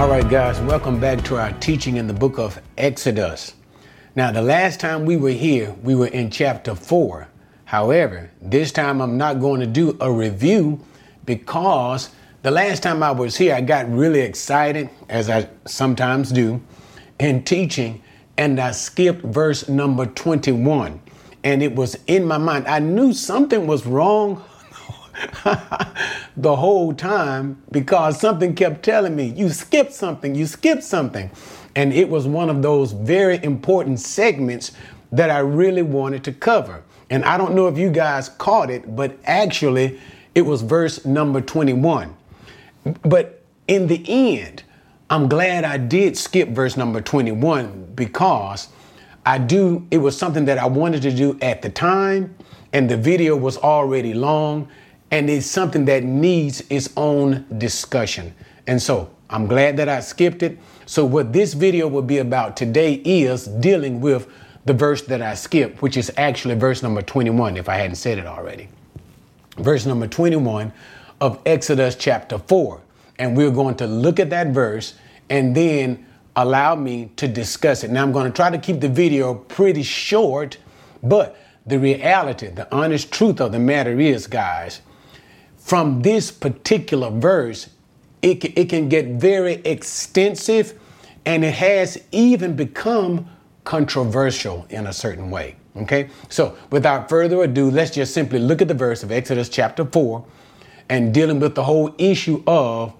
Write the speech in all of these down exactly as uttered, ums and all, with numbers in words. All right, guys, welcome back to our teaching in the book of Exodus. Now, the last time we were here, we were in chapter four. However, this time I'm not going to do a review because the last time I was here, I got really excited, as I sometimes do, in teaching, and I skipped verse number twenty-one. And it was in my mind. I knew something was wrong the whole time because something kept telling me, you skipped something, you skipped something. And it was one of those very important segments that I really wanted to cover. And I don't know if you guys caught it, but actually it was verse number twenty-one. But in the end, I'm glad I did skip verse number twenty-one because I do. It was something that I wanted to do at the time, and the video was already long. And it's something that needs its own discussion. And so I'm glad that I skipped it. So what this video will be about today is dealing with the verse that I skipped, which is actually verse number twenty-one, if I hadn't said it already. Verse number twenty-one of Exodus chapter four. And we're going to look at that verse and then allow me to discuss it. Now, I'm going to try to keep the video pretty short, but the reality, the honest truth of the matter is, guys, from this particular verse, it, it can get very extensive, and it has even become controversial in a certain way. OK, so without further ado, let's just simply look at the verse of Exodus chapter four and dealing with the whole issue of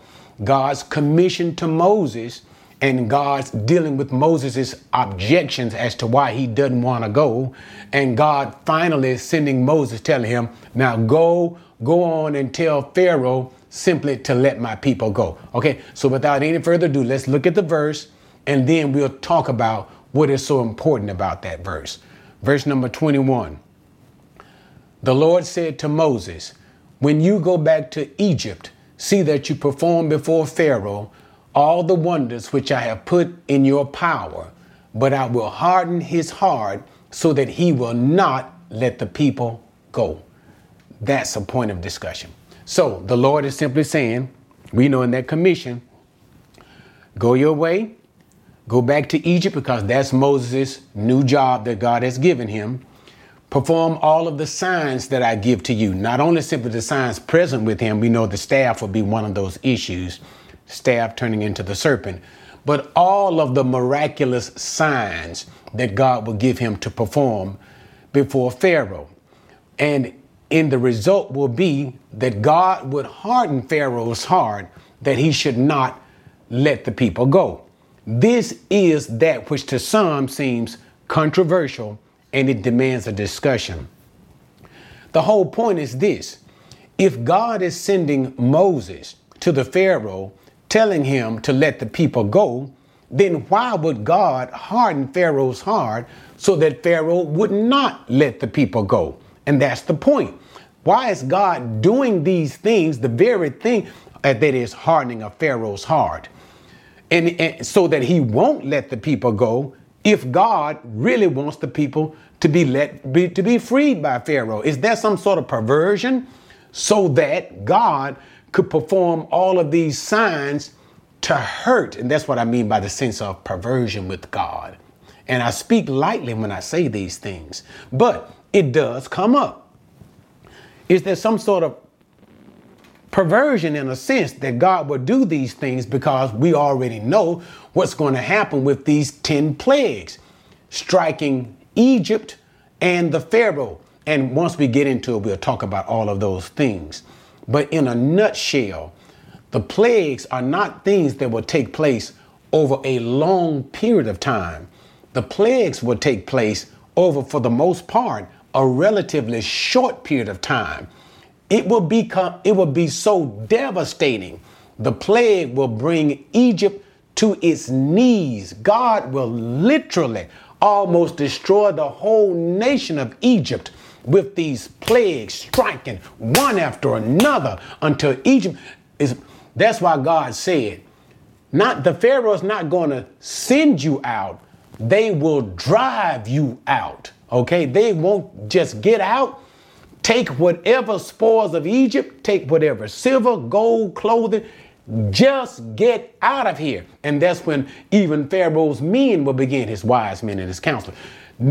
God's commission to Moses and God's dealing with Moses's objections as to why he doesn't want to go. And God finally sending Moses, telling him, now go. Go on and tell Pharaoh simply to let my people go. OK, so without any further ado, let's look at the verse and then we'll talk about what is so important about that verse. Verse number twenty-one. The Lord said to Moses, when you go back to Egypt, see that you perform before Pharaoh all the wonders which I have put in your power, but I will harden his heart so that he will not let the people go. That's a point of discussion. So the Lord is simply saying, we know in that commission, go your way, go back to Egypt, because that's Moses' new job that God has given him. Perform all of the signs that I give to you. Not only simply the signs present with him, we know the staff will be one of those issues, staff turning into the serpent, but all of the miraculous signs that God will give him to perform before Pharaoh. And And the result will be that God would harden Pharaoh's heart that he should not let the people go. This is that which to some seems controversial, and it demands a discussion. The whole point is this. If God is sending Moses to the Pharaoh, telling him to let the people go, then why would God harden Pharaoh's heart so that Pharaoh would not let the people go? And that's the point. Why is God doing these things, the very thing that is hardening of Pharaoh's heart? And, and so that he won't let the people go if God really wants the people to be let be, to be freed by Pharaoh. Is there some sort of perversion so that God could perform all of these signs to hurt? And that's what I mean by the sense of perversion with God. And I speak lightly when I say these things, but it does come up. Is there some sort of perversion in a sense that God would do these things because we already know what's going to happen with these ten plagues, striking Egypt and the Pharaoh? And once we get into it, we'll talk about all of those things. But in a nutshell, the plagues are not things that will take place over a long period of time. The plagues will take place over, for the most part, a relatively short period of time. It will become, it will be so devastating. The plague will bring Egypt to its knees. God will literally almost destroy the whole nation of Egypt with these plagues striking one after another until Egypt is. That's why God said, not the Pharaoh's not going to send you out. They will drive you out. OK, they won't just get out. Take whatever spoils of Egypt, take whatever silver, gold, clothing, Just get out of here. And that's when even Pharaoh's men will begin, his wise men and his counselors.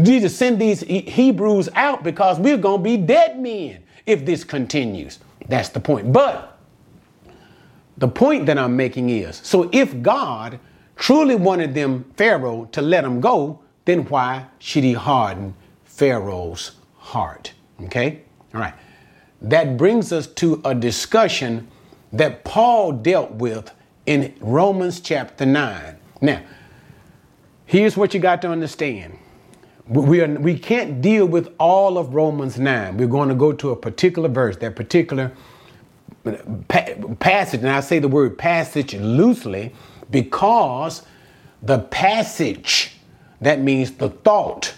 Jesus, send these Hebrews out because we're going to be dead men if this continues. That's the point. But the point that I'm making is, so if God truly wanted them, Pharaoh, to let them go, then why should he harden Pharaoh's heart? Okay. All right. That brings us to a discussion that Paul dealt with in Romans chapter nine. Now, here's what you got to understand. We, are, we can't deal with all of Romans nine. We're going to go to a particular verse, that particular pa- passage. And I say the word passage loosely because the passage, that means the thought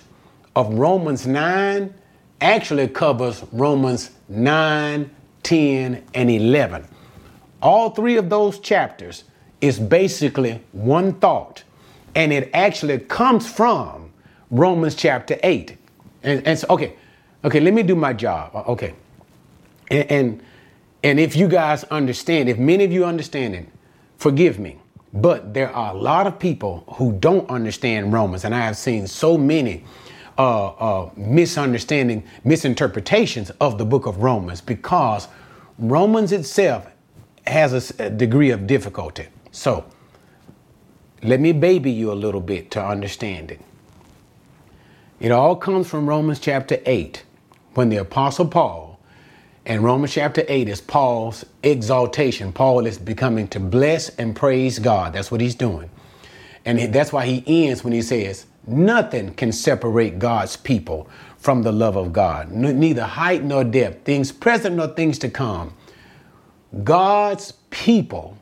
of Romans nine, actually covers Romans nine, ten, and eleven. All three of those chapters is basically one thought, and it actually comes from Romans chapter eight. And, and so, okay, okay, let me do my job. Okay. And, and, and if you guys understand, if many of you understand it, forgive me, but there are a lot of people who don't understand Romans. And I have seen so many uh, uh, misunderstanding, misinterpretations of the book of Romans, because Romans itself has a degree of difficulty. So let me baby you a little bit to understand it. It all comes from Romans chapter eight, when the apostle Paul, and Romans chapter eight is Paul's exaltation. Paul is becoming to bless and praise God. That's what he's doing. And that's why he ends when he says, nothing can separate God's people from the love of God. Neither height nor depth, things present nor things to come. God's people.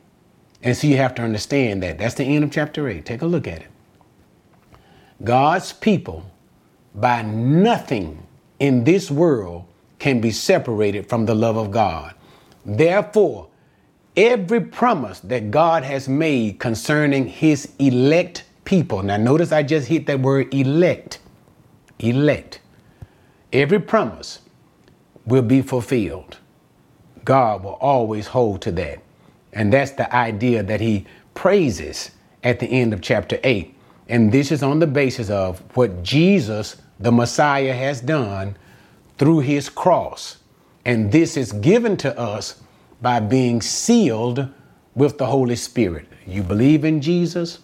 And so you have to understand that. That's the end of chapter eight. Take a look at it. God's people by nothing in this world can be separated from the love of God. Therefore, every promise that God has made concerning his elect people. Now, notice I just hit that word elect. Elect. Every promise will be fulfilled. God will always hold to that. And that's the idea that he praises at the end of chapter eight. And this is on the basis of what Jesus, the Messiah, has done through his cross. And this is given to us by being sealed with the Holy Spirit. You believe in Jesus,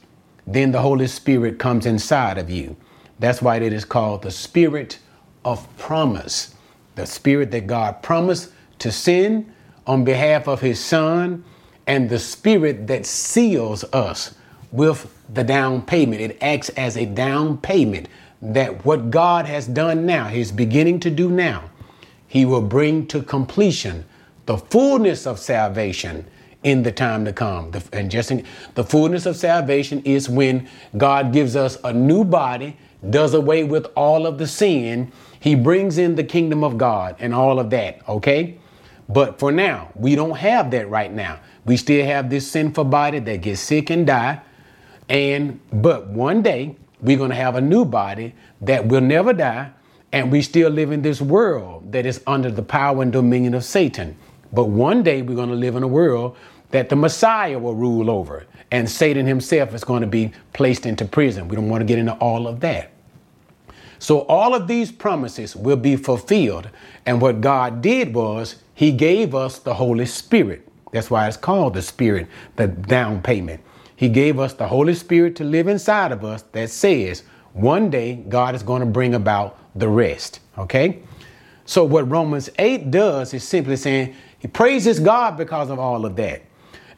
then the Holy Spirit comes inside of you. That's why it is called the Spirit of promise. The Spirit that God promised to send on behalf of his son, and the Spirit that seals us with the down payment. It acts as a down payment that what God has done now, he's beginning to do now, he will bring to completion the fullness of salvation in the time to come. The, and just in, the fullness of salvation is when God gives us a new body, does away with all of the sin. He brings in the kingdom of God and all of that. Okay. But for now, we don't have that right now. We still have this sinful body that gets sick and die. And but one day we're going to have a new body that will never die. And we still live in this world that is under the power and dominion of Satan. But one day we're going to live in a world that the Messiah will rule over, and Satan himself is going to be placed into prison. We don't want to get into all of that. So all of these promises will be fulfilled. And what God did was he gave us the Holy Spirit. That's why it's called the Spirit, the down payment. He gave us the Holy Spirit to live inside of us that says one day God is going to bring about the rest. Okay. So what Romans eight does is simply saying he praises God because of all of that.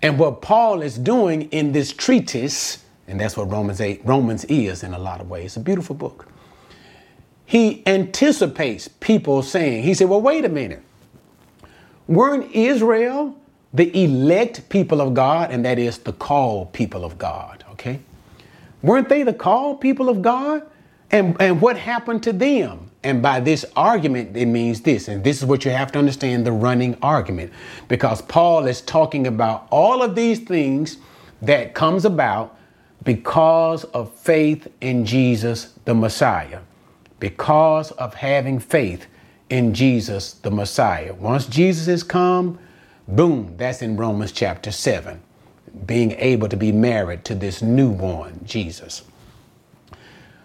And what Paul is doing in this treatise, and that's what Romans eight, Romans is in a lot of ways. It's a beautiful book. He anticipates people saying, he said, well, wait a minute. Weren't Israel the elect people of God? And that is the called people of God. Okay. Weren't they the called people of God? And, and what happened to them? And by this argument, it means this. And this is what you have to understand, the running argument, because Paul is talking about all of these things that comes about because of faith in Jesus, the Messiah. Because of having faith in Jesus, the Messiah. Once Jesus has come, boom, that's in Romans chapter seven. being able to be married to this newborn Jesus.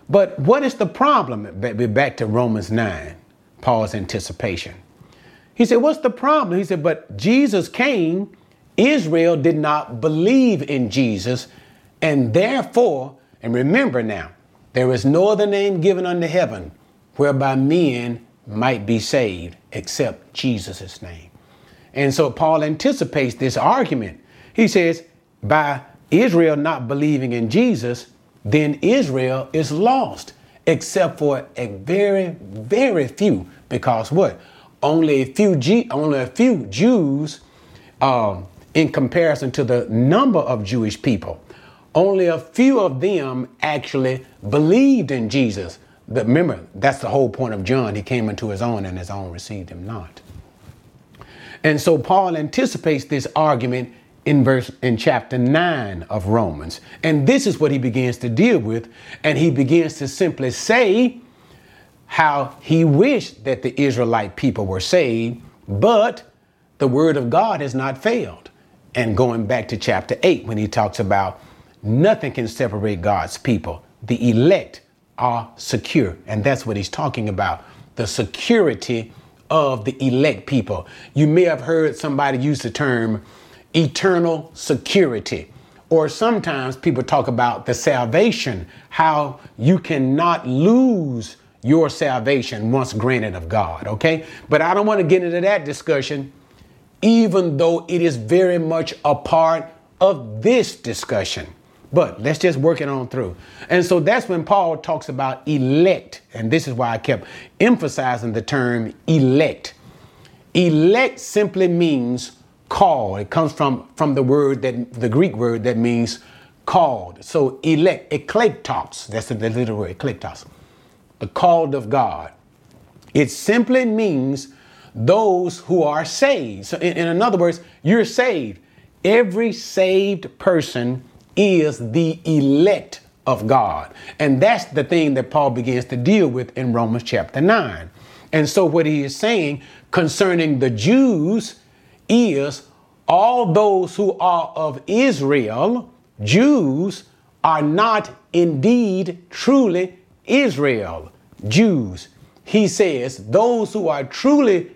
But what is the problem? Back to Romans nine, Paul's anticipation. He said, what's the problem? He said, but Jesus came, Israel did not believe in Jesus, and therefore, and remember now, there is no other name given under heaven whereby men might be saved except Jesus' name. And so Paul anticipates this argument. He says, by Israel not believing in Jesus, then Israel is lost, except for a very, very few, because what? Only a few, G- only a few Jews, um, in comparison to the number of Jewish people, only a few of them actually believed in Jesus. But remember, that's the whole point of John. He came into his own and his own received him not. And so Paul anticipates this argument in verse, in chapter nine of Romans. And this is what he begins to deal with. And he begins to simply say how he wished that the Israelite people were saved, but the word of God has not failed. And going back to chapter eight, when he talks about nothing can separate God's people, the elect are secure. And that's what he's talking about. The security of the elect people. You may have heard somebody use the term eternal security, or sometimes people talk about the salvation, how you cannot lose your salvation once granted of God. Okay, but I don't want to get into that discussion, even though it is very much a part of this discussion. But let's just work it on through. And so that's when Paul talks about elect. And this is why I kept emphasizing the term elect. Elect simply means called. It comes from, from the word that the Greek word that means called. So elect, eklektos. That's the, the literal word, eklektos. The called of God. It simply means those who are saved. So in, in other words, you're saved. Every saved person is the elect of God. And that's the thing that Paul begins to deal with in Romans chapter nine. And so what he is saying concerning the Jews is all those who are of Israel, Jews, are not indeed truly Israel, Jews. He says those who are truly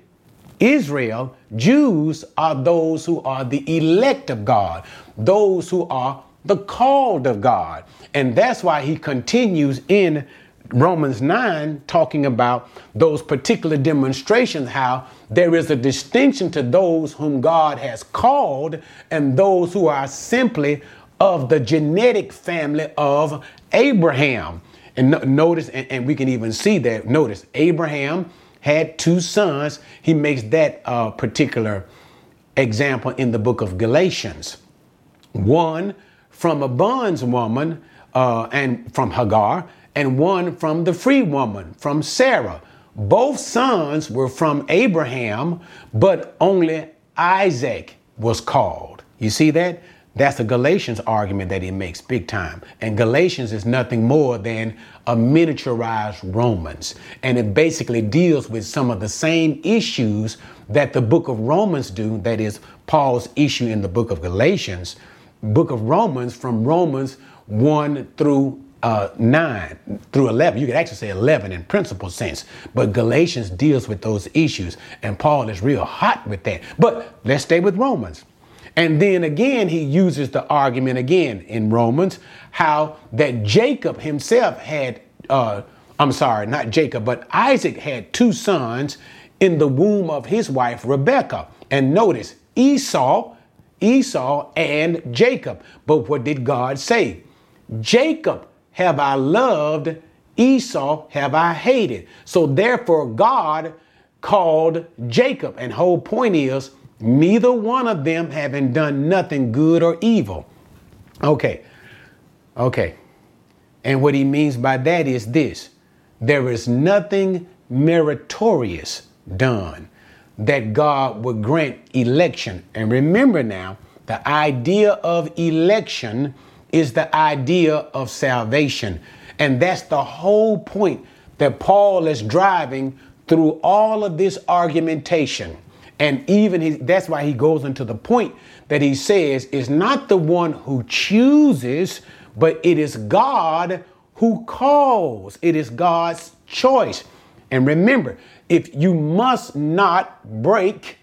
Israel, Jews, are those who are the elect of God, those who are the called of God. And that's why he continues in Romans nine, talking about those particular demonstrations, how there is a distinction to those whom God has called and those who are simply of the genetic family of Abraham. And no, notice, and, and we can even see that, notice, Abraham had two sons. He makes that uh, particular example in the book of Galatians. One from a bondswoman uh, and from Hagar, and one from the free woman, from Sarah. Both sons were from Abraham, but only Isaac was called. You see that? That's the Galatians argument that he makes big time. And Galatians is nothing more than a miniaturized Romans. And it basically deals with some of the same issues that the book of Romans do. That is Paul's issue in the book of Galatians, book of Romans, from Romans one through uh, nine through eleven. You could actually say eleven in principle sense, but Galatians deals with those issues. And Paul is real hot with that. But let's stay with Romans. And then again, he uses the argument again in Romans, how that Jacob himself had, uh, I'm sorry, not Jacob, but Isaac had two sons in the womb of his wife, Rebecca. And notice Esau, Esau and Jacob. But what did God say? Jacob have I loved, Esau have I hated. So therefore, God called Jacob. And whole point is, neither one of them having done nothing good or evil. Okay. Okay. And what he means by that is this. There is nothing meritorious done that God would grant election. And remember now, the idea of election is the idea of salvation. And that's the whole point that Paul is driving through all of this argumentation. And even he, that's why he goes into the point that he says is not the one who chooses, but it is God who calls. It is God's choice. And remember, if you must not break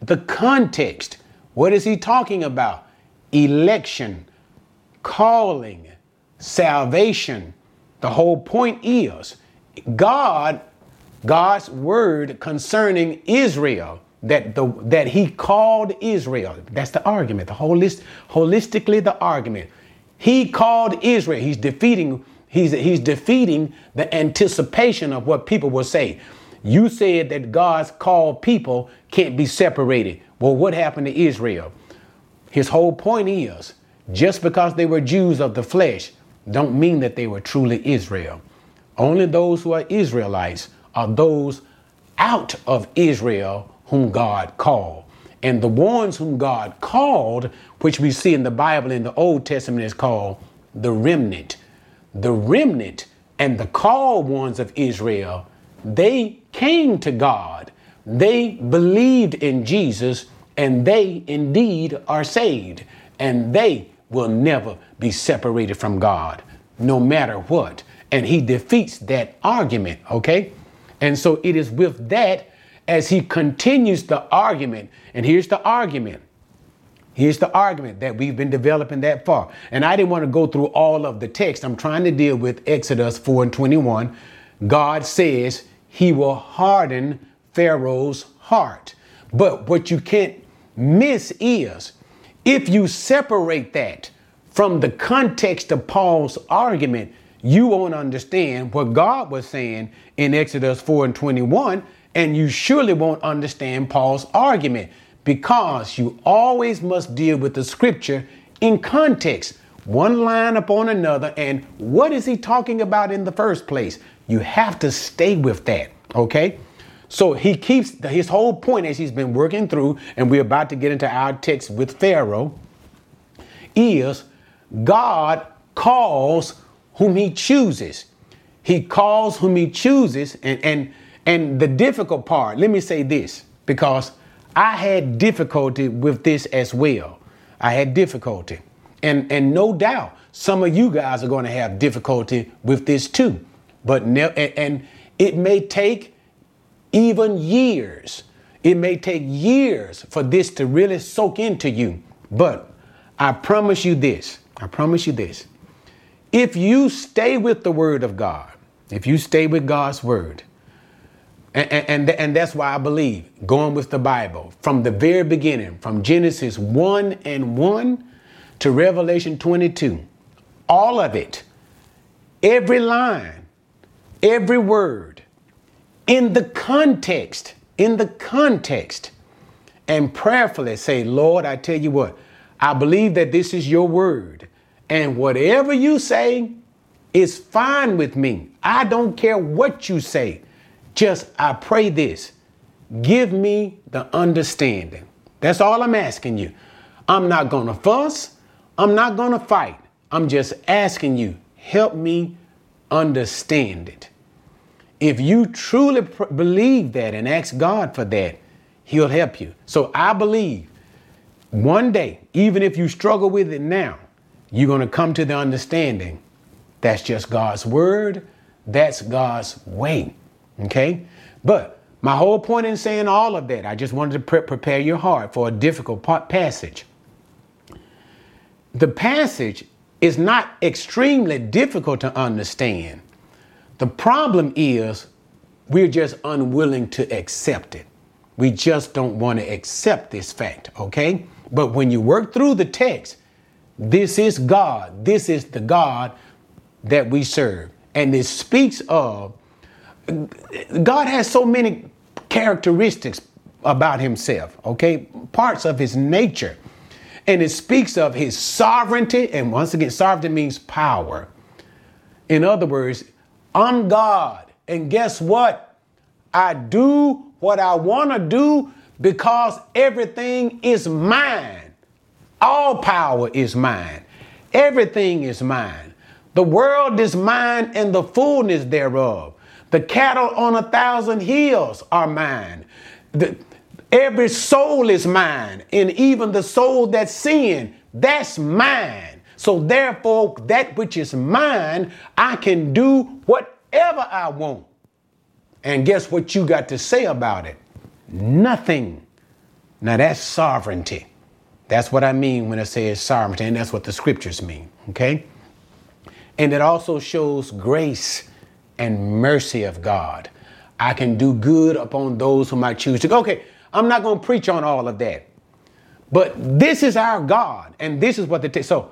the context, what is he talking about? Election, calling, salvation. The whole point is God, God's word concerning Israel, that the that he called Israel. That's the argument, the holist, holistically the argument. He called Israel. He's defeating He's, he's defeating the anticipation of what people will say. You said that God's called people can't be separated. Well, what happened to Israel? His whole point is just because they were Jews of the flesh don't mean that they were truly Israel. Only those who are Israelites are those out of Israel whom God called. And the ones whom God called, which we see in the Bible in the Old Testament, is called the remnant. The remnant and the called ones of Israel, they came to God. They believed in Jesus, and they indeed are saved, and they will never be separated from God, no matter what. And he defeats that argument, okay? And so it is with that, as he continues the argument, and here's the argument. Here's the argument that we've been developing that far. And I didn't want to go through all of the text. I'm trying to deal with Exodus four and twenty-one. God says he will harden Pharaoh's heart. But what you can't miss is if you separate that from the context of Paul's argument, you won't understand what God was saying in Exodus four and twenty-one. And you surely won't understand Paul's argument, because you always must deal with the scripture in context, one line upon another, and what is he talking about in the first place? You have to stay with that, okay? So he keeps the, his whole point as he's been working through, and we're about to get into our text with Pharaoh, is God calls whom he chooses. He calls whom he chooses, and, and, and the difficult part, let me say this, because I had difficulty with this as well. I had difficulty. And and no doubt some of you guys are going to have difficulty with this too. But ne- and it may take even years. It may take years for this to really soak into you. But I promise you this. I promise you this. If you stay with the word of God, if you stay with God's word, And, and and that's why I believe going with the Bible from the very beginning, from Genesis one and one to Revelation twenty-two, all of it, every line, every word in the context, in the context, and prayerfully say, Lord, I tell you what, I believe that this is your word, and whatever you say is fine with me. I don't care what you say. Just, I pray this, give me the understanding. That's all I'm asking you. I'm not going to fuss. I'm not going to fight. I'm just asking you, help me understand it. If you truly pr- believe that and ask God for that, he'll help you. So I believe one day, even if you struggle with it now, you're going to come to the understanding. That's just God's word. That's God's way. OK, but my whole point in saying all of that, I just wanted to pre- prepare your heart for a difficult part passage. The passage is not extremely difficult to understand. The problem is we're just unwilling to accept it. We just don't want to accept this fact. OK, but when you work through the text, this is God. This is the God that we serve. And it speaks of God has so many characteristics about himself, okay, parts of his nature. And it speaks of his sovereignty. And once again, sovereignty means power. In other words, I'm God. And guess what? I do what I want to do because everything is mine. All power is mine. Everything is mine. The world is mine and the fullness thereof. The cattle on a thousand hills are mine. The, Every soul is mine, and even the soul that sinned, that's mine. So therefore, that which is mine, I can do whatever I want. And guess what you got to say about it? Nothing. Now that's sovereignty. That's what I mean when I say it's sovereignty, and that's what the scriptures mean, okay? And it also shows grace and mercy of God. I can do good upon those whom I choose to go. Okay, I'm not going to preach on all of that. But this is our God, and this is what the... T- so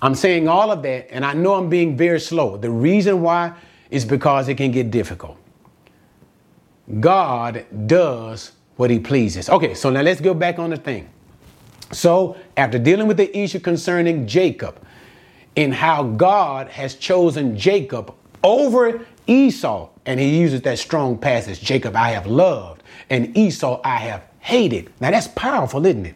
I'm saying all of that, and I know I'm being very slow. The reason why is because it can get difficult. God does what he pleases. Okay, so now let's go back on the thing. So after dealing with the issue concerning Jacob and how God has chosen Jacob over Esau, and he uses that strong passage, Jacob I have loved and Esau I have hated. Now that's powerful, isn't it?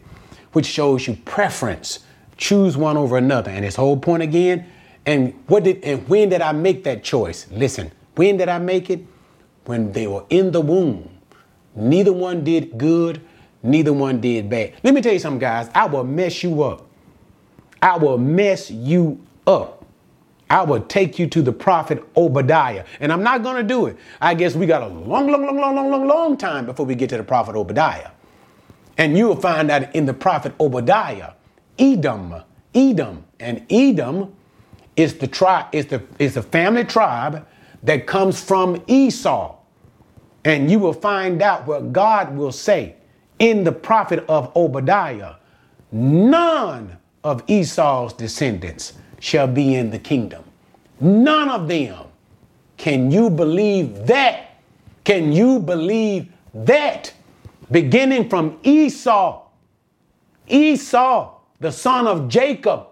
Which shows you preference. Choose one over another. And his whole point again, and what did and when did I make that choice? Listen, when did I make it? When they were in the womb. Neither one did good, neither one did bad. Let me tell you something, guys. I will mess you up. I will mess you up. I will take you to the prophet Obadiah. And I'm not going to do it. I guess we got a long, long, long, long, long, long, long time before we get to the prophet Obadiah. And you will find out in the prophet Obadiah, Edom, Edom. And Edom is the, tri- is the, is the family tribe that comes from Esau. And you will find out what God will say in the prophet of Obadiah. None of Esau's descendants shall be in the kingdom. None of them. Can you believe that? Can you believe that? Beginning from Esau, Esau, the son of Jacob,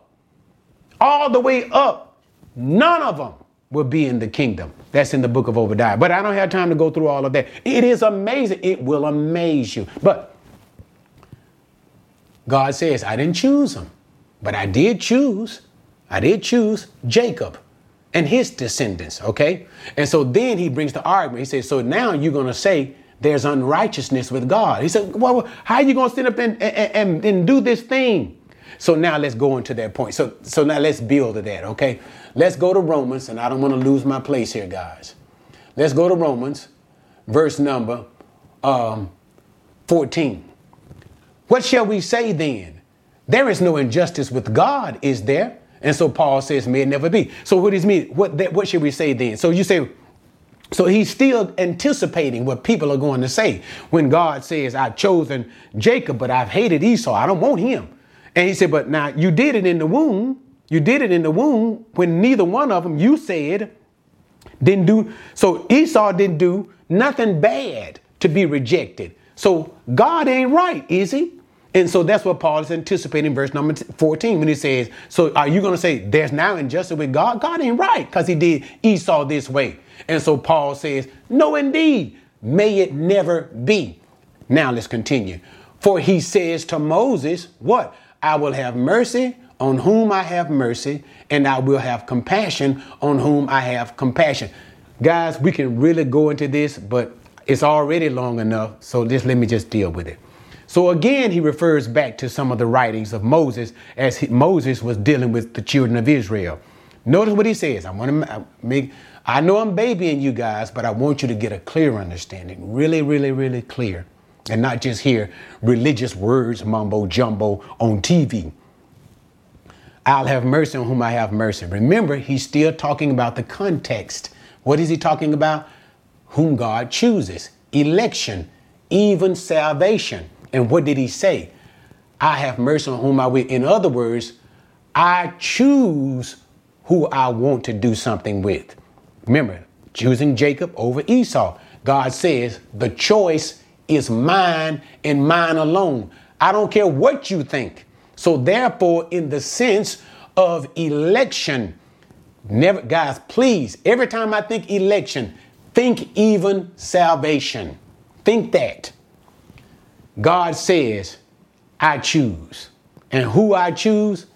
all the way up, none of them will be in the kingdom. That's in the book of Obadiah. But I don't have time to go through all of that. It is amazing. It will amaze you. But God says, I didn't choose him, but I did choose. I did choose Jacob and his descendants. OK, and so then he brings the argument. He says, so now you're going to say there's unrighteousness with God. He said, well, how are you going to sit up and, and, and do this thing? So now let's go into that point. So so now let's build to that. OK, let's go to Romans. And I don't want to lose my place here, guys. Let's go to Romans, verse number um, fourteen. What shall we say then? There is no injustice with God, is there? And so Paul says, may it never be. So what does it mean? What, that, what should we say then? So you say, so he's still anticipating what people are going to say when God says, I've chosen Jacob, but I've hated Esau. I don't want him. And he said, but now you did it in the womb. You did it in the womb when neither one of them, you said, didn't do. So Esau didn't do nothing bad to be rejected. So God ain't right, is he? And so that's what Paul is anticipating verse number fourteen when he says, so are you going to say there's now injustice with God? God ain't right because he did Esau this way. And so Paul says, no, indeed, may it never be. Now let's continue. For he says to Moses, what? I will have mercy on whom I have mercy, and I will have compassion on whom I have compassion. Guys, we can really go into this, but it's already long enough. So just let me just deal with it. So again, he refers back to some of the writings of Moses as he, Moses was dealing with the children of Israel. Notice what he says. I want to make, I know I'm babying you guys, but I want you to get a clear understanding. Really, really, really clear. And not just hear religious words, mumbo jumbo on T V. I'll have mercy on whom I have mercy. Remember, he's still talking about the context. What is he talking about? Whom God chooses. Election, even salvation. And what did he say? I have mercy on whom I will. In other words, I choose who I want to do something with. Remember, choosing Jacob over Esau. God says the choice is mine and mine alone. I don't care what you think. So therefore, in the sense of election, never, guys, please, every time I think election, think even salvation. Think that. God says, I choose. And who I choose,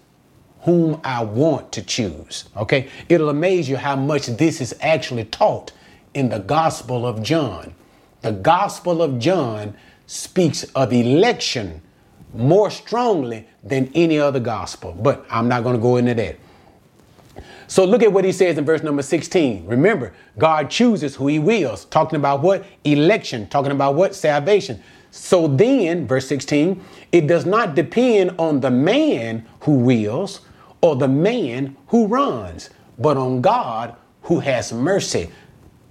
whom I want to choose. OK, it'll amaze you how much this is actually taught in the Gospel of John. The Gospel of John speaks of election more strongly than any other gospel. But I'm not going to go into that. So look at what he says in verse number sixteen. Remember, God chooses who he wills. Talking about what? Election. Talking about what? Salvation. So then, verse sixteen, it does not depend on the man who wills or the man who runs, but on God who has mercy.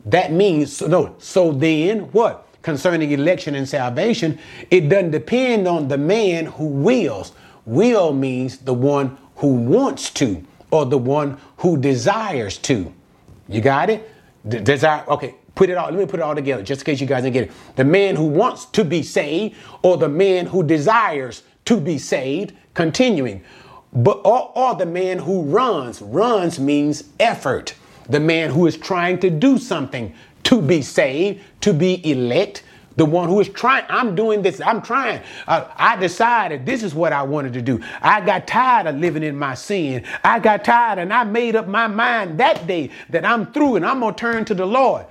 That means, no, so then what? Concerning election and salvation, it doesn't depend on the man who wills. Will means the one who wants to, or the one who desires to. You got it? De- desire. Okay, put it all. Let me put it all together just in case you guys didn't get it. The man who wants to be saved, or the man who desires to be saved, continuing. But or, or the man who runs. Runs means effort. The man who is trying to do something to be saved, to be elect. The one who is trying, I'm doing this, I'm trying. Uh, I decided this is what I wanted to do. I got tired of living in my sin. I got tired and I made up my mind that day that I'm through and I'm going to turn to the Lord.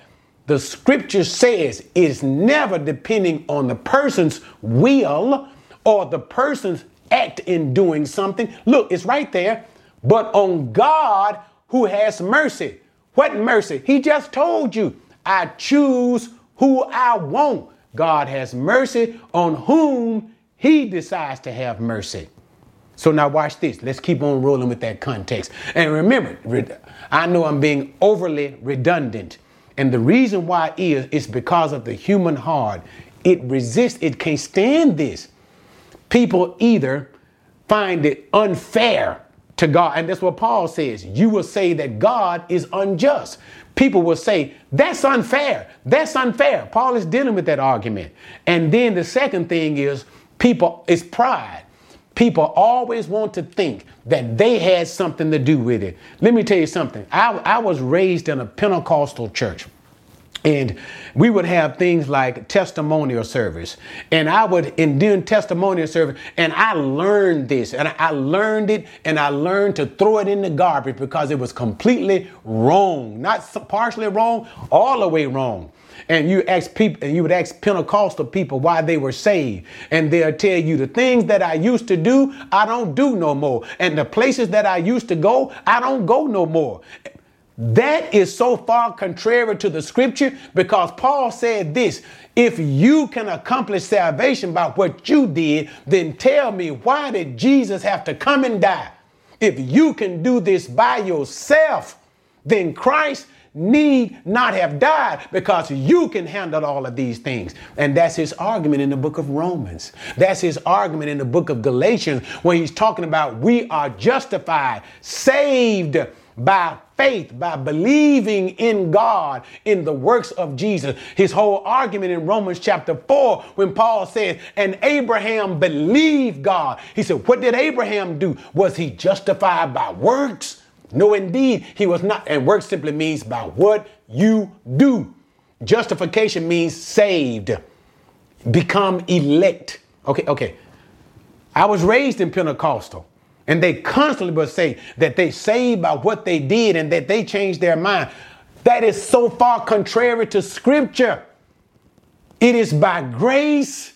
The scripture says it's never depending on the person's will or the person's act in doing something. Look, it's right there. But on God who has mercy. What mercy? He just told you, I choose who I want. God has mercy on whom he decides to have mercy. So now watch this. Let's keep on rolling with that context. And remember, I know I'm being overly redundant. And the reason why is, it's because of the human heart. It resists. It can't stand this. People either find it unfair to God. And that's what Paul says. You will say that God is unjust. People will say, that's unfair. That's unfair. Paul is dealing with that argument. And then the second thing is people is pride. People always want to think that they had something to do with it. Let me tell you something. I, I was raised in a Pentecostal church. And we would have things like testimonial service. And I would, and doing testimonial service, and I learned this, and I learned it, and I learned to throw it in the garbage because it was completely wrong. Not partially wrong, all the way wrong. And you ask people, and you would ask Pentecostal people why they were saved. And they'll tell you the things that I used to do, I don't do no more. And the places that I used to go, I don't go no more. That is so far contrary to the scripture because Paul said this, if you can accomplish salvation by what you did, then tell me why did Jesus have to come and die? If you can do this by yourself, then Christ need not have died because you can handle all of these things. And that's his argument in the book of Romans. That's his argument in the book of Galatians when he's talking about we are justified, saved by faith, by believing in God, in the works of Jesus. His whole argument in Romans chapter four, when Paul says, and Abraham believed God. He said, what did Abraham do? Was he justified by works? No, indeed, he was not. And works simply means by what you do. Justification means saved, become elect. Okay, okay. I was raised in Pentecostal. And they constantly will say that they saved by what they did and that they changed their mind. That is so far contrary to scripture. It is by grace.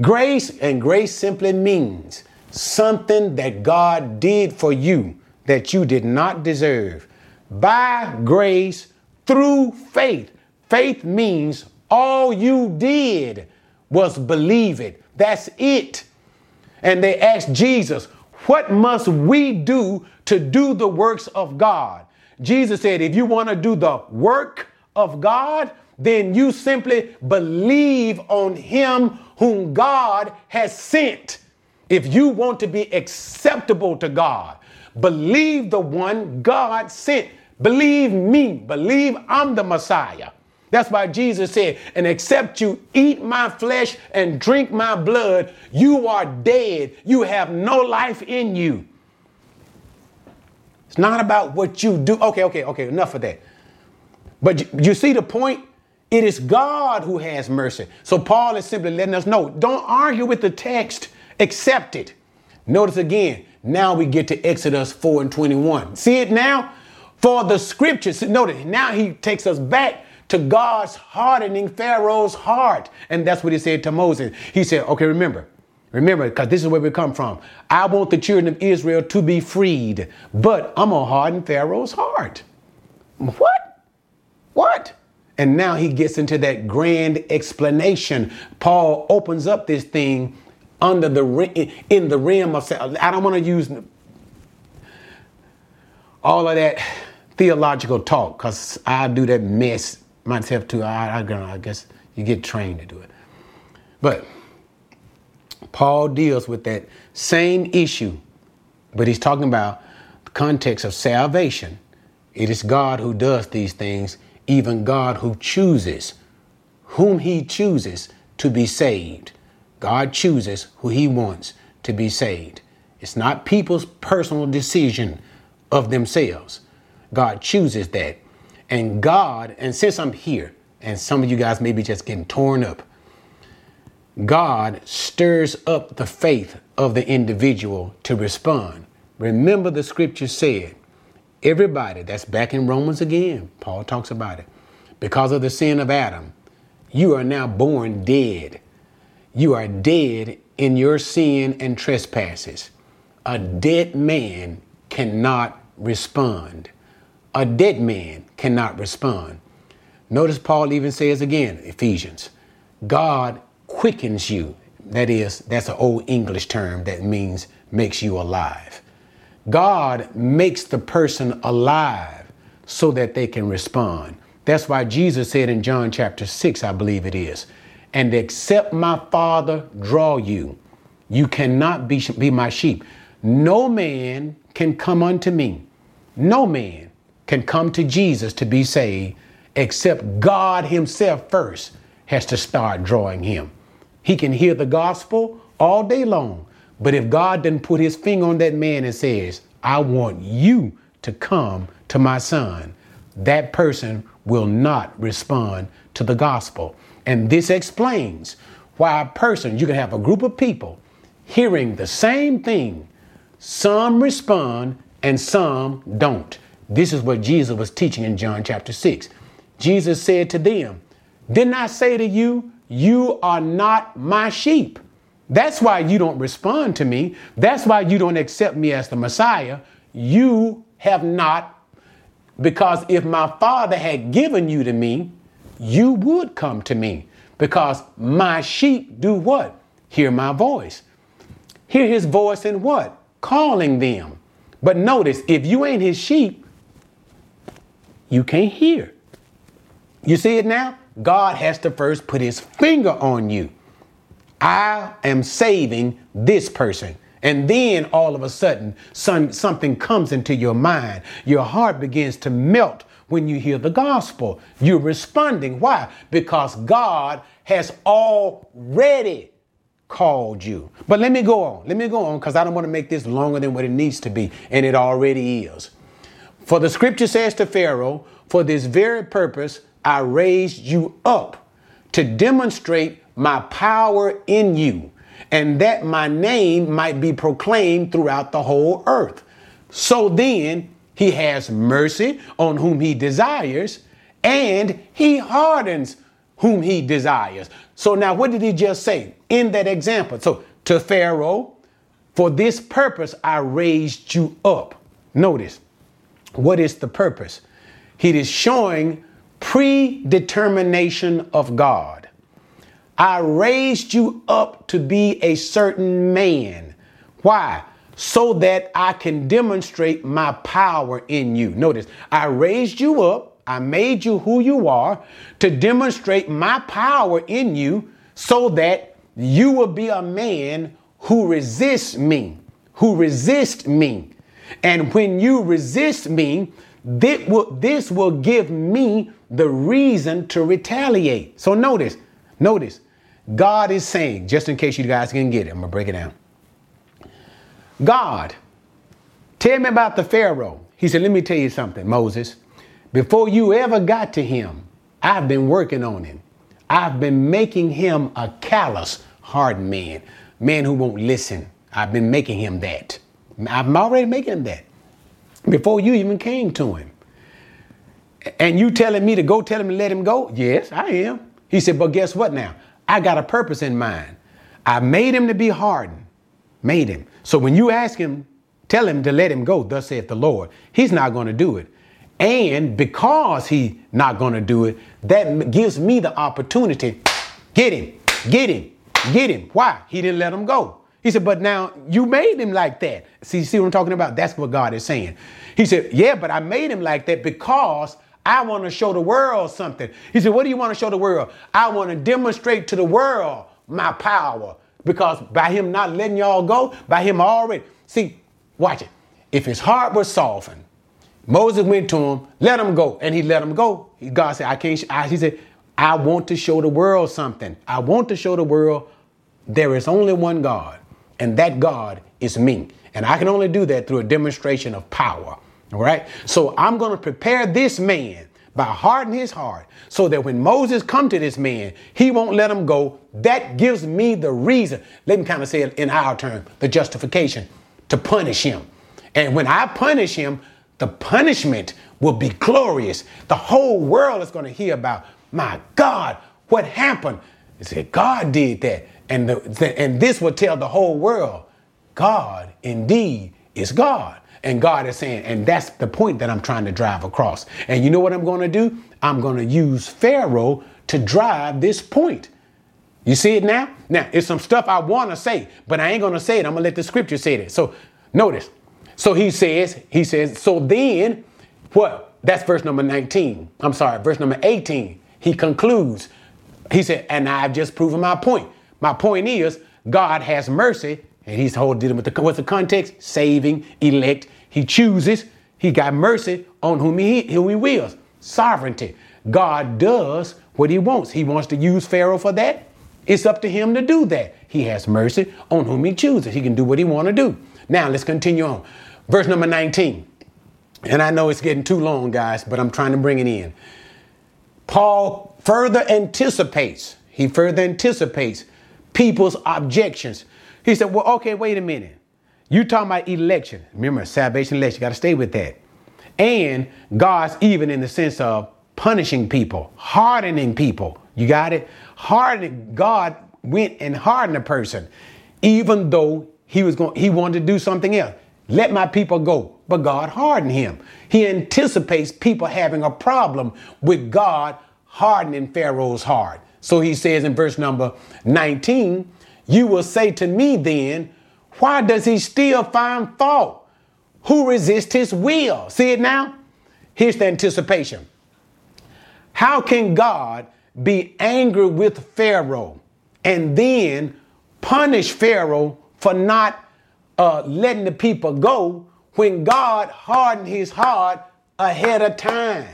Grace, and grace simply means something that God did for you that you did not deserve. By grace, through faith. Faith means all you did was believe it. That's it. And they asked Jesus, what must we do to do the works of God? Jesus said, if you want to do the work of God, then you simply believe on him whom God has sent. If you want to be acceptable to God, believe the one God sent. Believe me. Believe I'm the Messiah. That's why Jesus said, and except you eat my flesh and drink my blood, you are dead. You have no life in you. It's not about what you do. Okay, okay, okay. Enough of that. But you see the point? It is God who has mercy. So Paul is simply letting us know, don't argue with the text. Accept it. Notice again, now we get to Exodus four and twenty-one. See it now? For the scriptures. Notice now he takes us back to God's hardening Pharaoh's heart. And that's what he said to Moses. He said, okay, remember, remember, because this is where we come from. I want the children of Israel to be freed, but I'm going to harden Pharaoh's heart. What? What? And now he gets into that grand explanation. Paul opens up this thing under the in the realm of, I don't want to use all of that theological talk, because I do that mess myself too. I, I, I guess you get trained to do it. But Paul deals with that same issue, but he's talking about the context of salvation. It is God who does these things, even God who chooses, whom he chooses to be saved. God chooses who he wants to be saved. It's not people's personal decision of themselves. God chooses that. And God, and since I'm here, and some of you guys may be just getting torn up, God stirs up the faith of the individual to respond. Remember the scripture said, everybody, that's back in Romans again, Paul talks about it, because of the sin of Adam, you are now born dead. You are dead in your sin and trespasses. A dead man cannot respond. A dead man cannot respond. Notice Paul even says again, Ephesians, God quickens you. That is, that's an old English term that means makes you alive. God makes the person alive so that they can respond. That's why Jesus said in John chapter six, I believe it is, and except my Father draw you, you cannot be, be my sheep. No man can come unto me. No man can come to Jesus to be saved except God himself first has to start drawing him. He can hear the gospel all day long, but if God didn't put his finger on that man and says, I want you to come to my son, that person will not respond to the gospel. And this explains why a person, you can have a group of people hearing the same thing. Some respond and some don't. This is what Jesus was teaching in John chapter six. Jesus said to them, didn't I say to you, you are not my sheep? That's why you don't respond to me. That's why you don't accept me as the Messiah. You have not, because if my Father had given you to me, you would come to me, because my sheep do what? Hear my voice. Hear his voice in what? Calling them. But notice, if you ain't his sheep, you can't hear. You see it now? God has to first put his finger on you. I am saving this person. And then all of a sudden, some, something comes into your mind. Your heart begins to melt when you hear the gospel. You're responding. Why? Because God has already called you. But let me go on. Let me go on, because I don't want to make this longer than what it needs to be. And it already is. For the scripture says to Pharaoh, for this very purpose, I raised you up to demonstrate my power in you, and that my name might be proclaimed throughout the whole earth. So then he has mercy on whom he desires, and he hardens whom he desires. So now what did he just say in that example? So to Pharaoh, for this purpose, I raised you up. Notice, what is the purpose? He is showing predetermination of God. I raised you up to be a certain man. Why? So that I can demonstrate my power in you. Notice, I raised you up. I made you who you are to demonstrate my power in you so that you will be a man who resists me, who resists me. And when you resist me, this will, this will give me the reason to retaliate. So notice, notice. God is saying, just in case you guys can get it, I'm going to break it down. God, tell me about the Pharaoh. He said, let me tell you something, Moses. Before you ever got to him, I've been working on him. I've been making him a callous, hard man, man who won't listen. I've been making him that. I'm already making him that before you even came to him. And you telling me to go tell him and let him go? Yes, I am. He said, but guess what now? I got a purpose in mind. I made him to be hardened. Made him. So when you ask him, tell him to let him go, thus saith the Lord, he's not going to do it. And because he's not going to do it, that gives me the opportunity. Get him, get him, get him. Why? He didn't let him go. He said, but now you made him like that. See, see what I'm talking about? That's what God is saying. He said, yeah, but I made him like that because I want to show the world something. He said, what do you want to show the world? I want to demonstrate to the world my power, because by him not letting y'all go, by him already. See, watch it. If his heart was softened, Moses went to him, let him go. And he let him go. God said, I can't. I, he said, I want to show the world something. I want to show the world there is only one God, and that God is me. And I can only do that through a demonstration of power. All right. So I'm going to prepare this man by hardening his heart so that when Moses come to this man, he won't let him go. That gives me the reason. Let me kind of say it in our term, the justification to punish him. And when I punish him, the punishment will be glorious. The whole world is going to hear about, my God, what happened? They said, God did that. And, the, and this will tell the whole world, God indeed is God. And God is saying, and that's the point that I'm trying to drive across. And you know what I'm going to do? I'm going to use Pharaoh to drive this point. You see it now? Now, it's some stuff I want to say, but I ain't going to say it. I'm going to let the scripture say it. So notice. So he says, he says, so then what? That's verse number nineteen. I'm sorry. Verse number eighteen. He concludes. He said, and I've just proven my point. My point is God has mercy. And he's holding dealing with the, what's the context? Saving, elect. He chooses. He got mercy on whom he, who he wills. Sovereignty. God does what he wants. He wants to use Pharaoh for that. It's up to him to do that. He has mercy on whom he chooses. He can do what he want to do. Now let's continue on. Verse number nineteen. And I know it's getting too long, guys, but I'm trying to bring it in. Paul further anticipates. He further anticipates people's objections. He said, well, okay, wait a minute. You talking about election. Remember, salvation, election. You got to stay with that. And God's even in the sense of punishing people, hardening people. You got it? Hardening. God went and hardened a person, even though he was going, he wanted to do something else. Let my people go. But God hardened him. He anticipates people having a problem with God hardening Pharaoh's heart. So he says in verse number nineteen, you will say to me then, why does he still find fault? Who resists his will? See it now? Here's the anticipation. How can God be angry with Pharaoh and then punish Pharaoh for not uh, letting the people go when God hardened his heart ahead of time?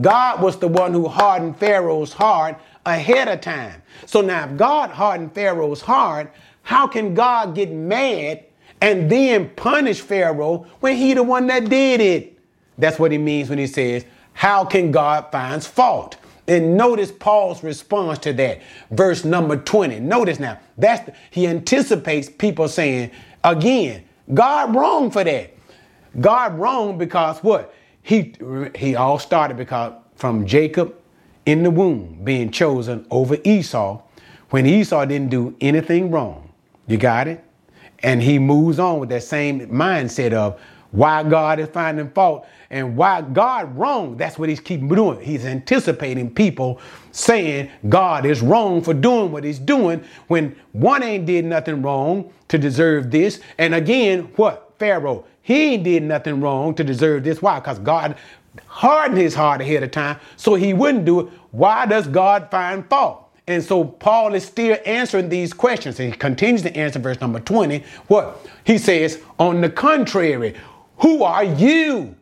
God was the one who hardened Pharaoh's heart ahead of time. So now if God hardened Pharaoh's heart, how can God get mad and then punish Pharaoh when he the one that did it? That's what he means when he says, how can God find fault? And notice Paul's response to that. Verse number twenty. Notice now, that's the, he anticipates people saying, again, God wrong for that. God wrong because what? He, he all started because from Jacob in the womb being chosen over Esau when Esau didn't do anything wrong. You got it? And he moves on with that same mindset of why God is finding fault and why God wrong. That's what he's keeping doing. He's anticipating people saying God is wrong for doing what he's doing when one ain't did nothing wrong to deserve this. And again, what? Pharaoh. He ain't did nothing wrong to deserve this. Why? Because God hardened his heart ahead of time so he wouldn't do it. Why does God find fault? And so Paul is still answering these questions. And he continues to answer verse number twenty. What? He says, on the contrary, who are you,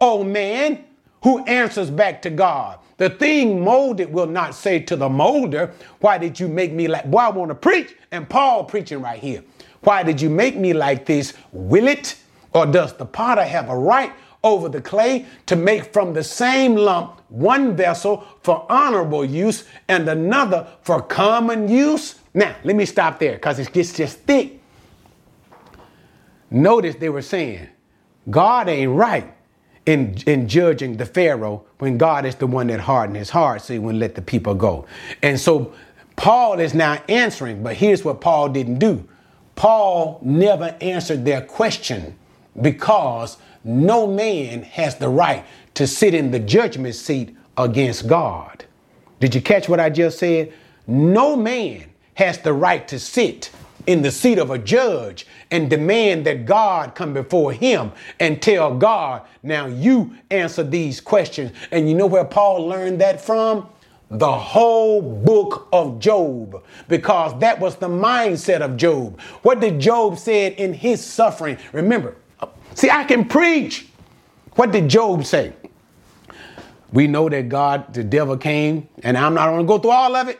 O man, who answers back to God? The thing molded will not say to the molder, why did you make me like, well, I want to preach. And Paul preaching right here. Why did you make me like this? Will it? Or does the potter have a right over the clay to make from the same lump one vessel for honorable use and another for common use? Now, let me stop there because it gets just thick. Notice they were saying, God ain't right. in, in judging the Pharaoh when God is the one that hardened his heart so he wouldn't let the people go. And so Paul is now answering, but here's what Paul didn't do. Paul never answered their question because no man has the right to sit in the judgment seat against God. Did you catch what I just said? No man has the right to sit in the seat of a judge and demand that God come before him and tell God, now you answer these questions. And you know where Paul learned that from? The whole book of Job, because that was the mindset of Job. What did Job said in his suffering? Remember, see, I can preach. What did Job say? We know that God, the devil came, and I'm not going to go through all of it.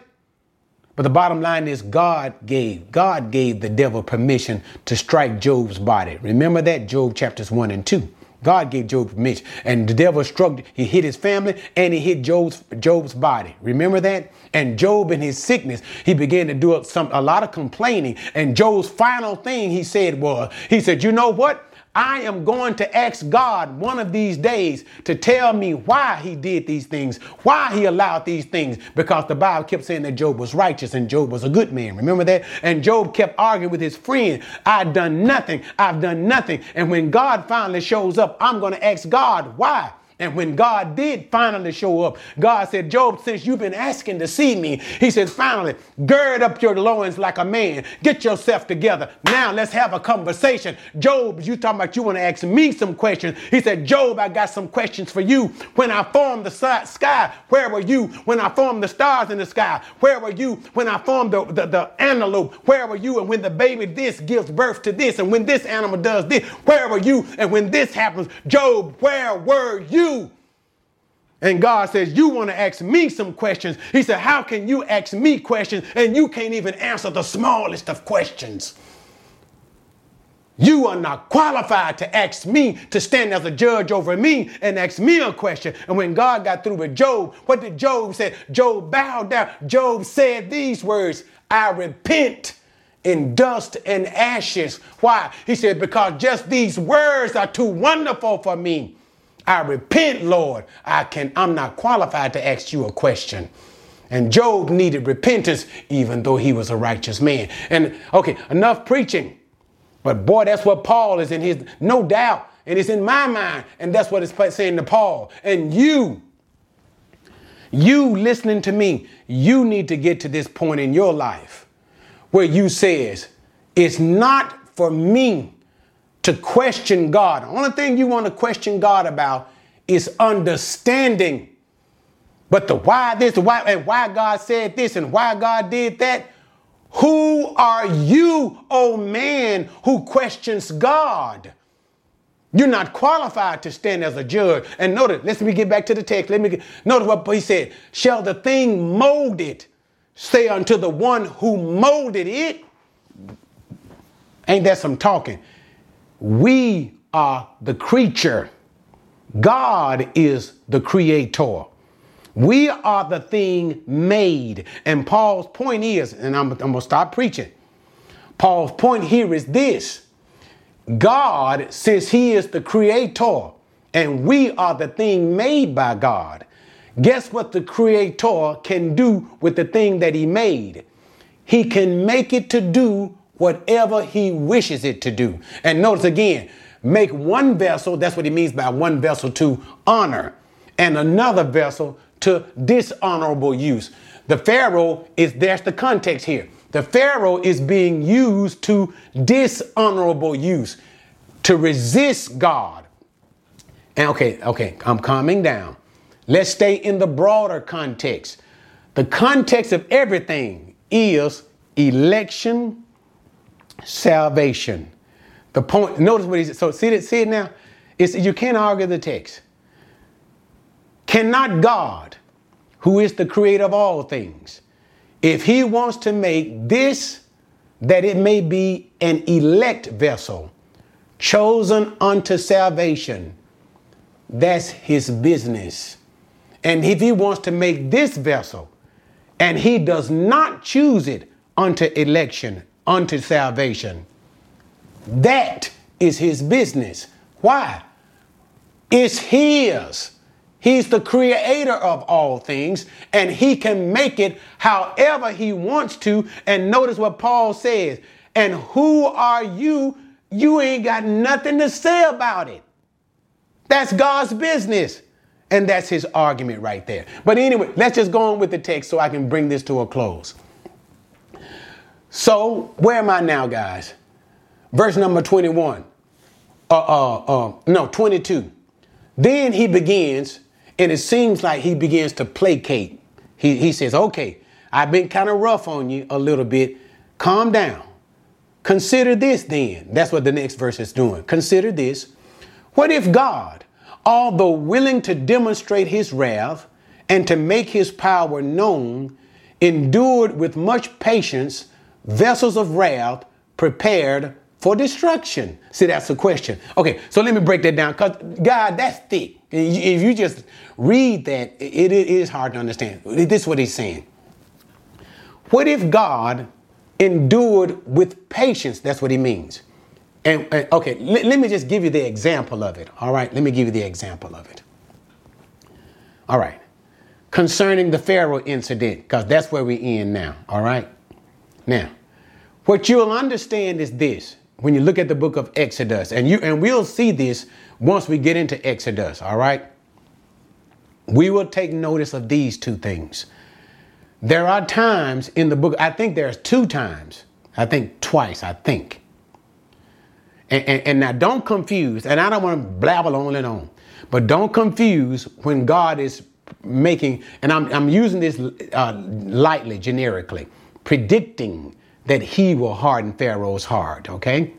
But the bottom line is God gave, God gave the devil permission to strike Job's body. Remember that, Job chapters one and two. God gave Job permission, and the devil struck. He hit his family and he hit Job's, Job's body. Remember that? And Job in his sickness, he began to do some, a lot of complaining. And Job's final thing he said was, he said, you know what? I am going to ask God one of these days to tell me why he did these things, why he allowed these things, because the Bible kept saying that Job was righteous and Job was a good man. Remember that? And Job kept arguing with his friend. I've done nothing. I've done nothing. And when God finally shows up, I'm going to ask God why. And when God did finally show up, God said, Job, since you've been asking to see me, he said, finally, gird up your loins like a man. Get yourself together. Now let's have a conversation. Job, you talking about you want to ask me some questions. He said, Job, I got some questions for you. When I formed the sky, where were you? When I formed the stars in the sky, where were you? When I formed the, the, the antelope, where were you? And when the baby this gives birth to this, and when this animal does this, where were you? And when this happens, Job, where were you? And God says, you want to ask me some questions. He said, how can you ask me questions and you can't even answer the smallest of questions? You are not qualified to ask me to stand as a judge over me and ask me a question. And when God got through with Job, what did Job say? Job bowed down. Job said these words, I repent. In dust and ashes. Why? He said, because just these words are too wonderful for me. I repent, Lord. I can, I'm not qualified to ask you a question. And Job needed repentance, even though he was a righteous man. And okay, enough preaching. But boy, that's what Paul is in his, no doubt. And it's in my mind. And that's what it's saying to Paul. And you, you listening to me, you need to get to this point in your life where you says, it's not for me to question God. The only thing you want to question God about is understanding. But the why this, the why, and why God said this, and why God did that. Who are you, oh man, who questions God? You're not qualified to stand as a judge. And notice, let me get back to the text. Let me get, notice what he said. Shall the thing molded say unto the one who molded it? Ain't that some talking? We are the creature. God is the creator. We are the thing made. And Paul's point is, and I'm, I'm going to stop preaching. Paul's point here is this. God, since he is the creator and we are the thing made by God, guess what the creator can do with the thing that he made? He can make it to do whatever he wishes it to do. And notice again, make one vessel, that's what he means by one vessel to honor, and another vessel to dishonorable use. The Pharaoh is, there's the context here. The Pharaoh is being used to dishonorable use, to resist God. And okay, okay, I'm calming down. Let's stay in the broader context. The context of everything is election, salvation. The point, notice what he said. So see it, see it now. It's, you can't argue the text. Cannot God, who is the creator of all things, if he wants to make this, that it may be an elect vessel, chosen unto salvation, that's his business. And if he wants to make this vessel, and he does not choose it unto election, unto salvation, that is his business. Why? is his. He's the creator of all things, and he can make it however he wants to. And notice what Paul says. And who are you? You ain't got nothing to say about it. That's God's business. And that's his argument right there. But anyway, let's just go on with the text so I can bring this to a close. So where am I now, guys? Verse number twenty-one. Uh, uh, uh, no, twenty-two. Then he begins, and it seems like he begins to placate. He, he says, okay, I've been kind of rough on you a little bit. Calm down. Consider this then. That's what the next verse is doing. Consider this. What if God, although willing to demonstrate his wrath and to make his power known, endured with much patience vessels of wrath prepared for destruction? See, that's the question. Okay, so let me break that down, because, God, that's thick. If you just read that, it, it is hard to understand. This is what he's saying. What if God endured with patience? That's what he means. And, and okay, let, let me just give you the example of it. All right, let me give you the example of it. All right, concerning the Pharaoh incident, because that's where we end now. All right, now what you'll understand is this when you look at the book of Exodus, and you and we'll see this once we get into Exodus. All right, we will take notice of these two things. There are times in the book. I think there's two times. I think twice. I think. And, and, and now don't confuse, and I don't want to blabble on and on, but don't confuse when God is making, and I'm, I'm using this uh, lightly, generically, predicting that he will harden Pharaoh's heart, okay?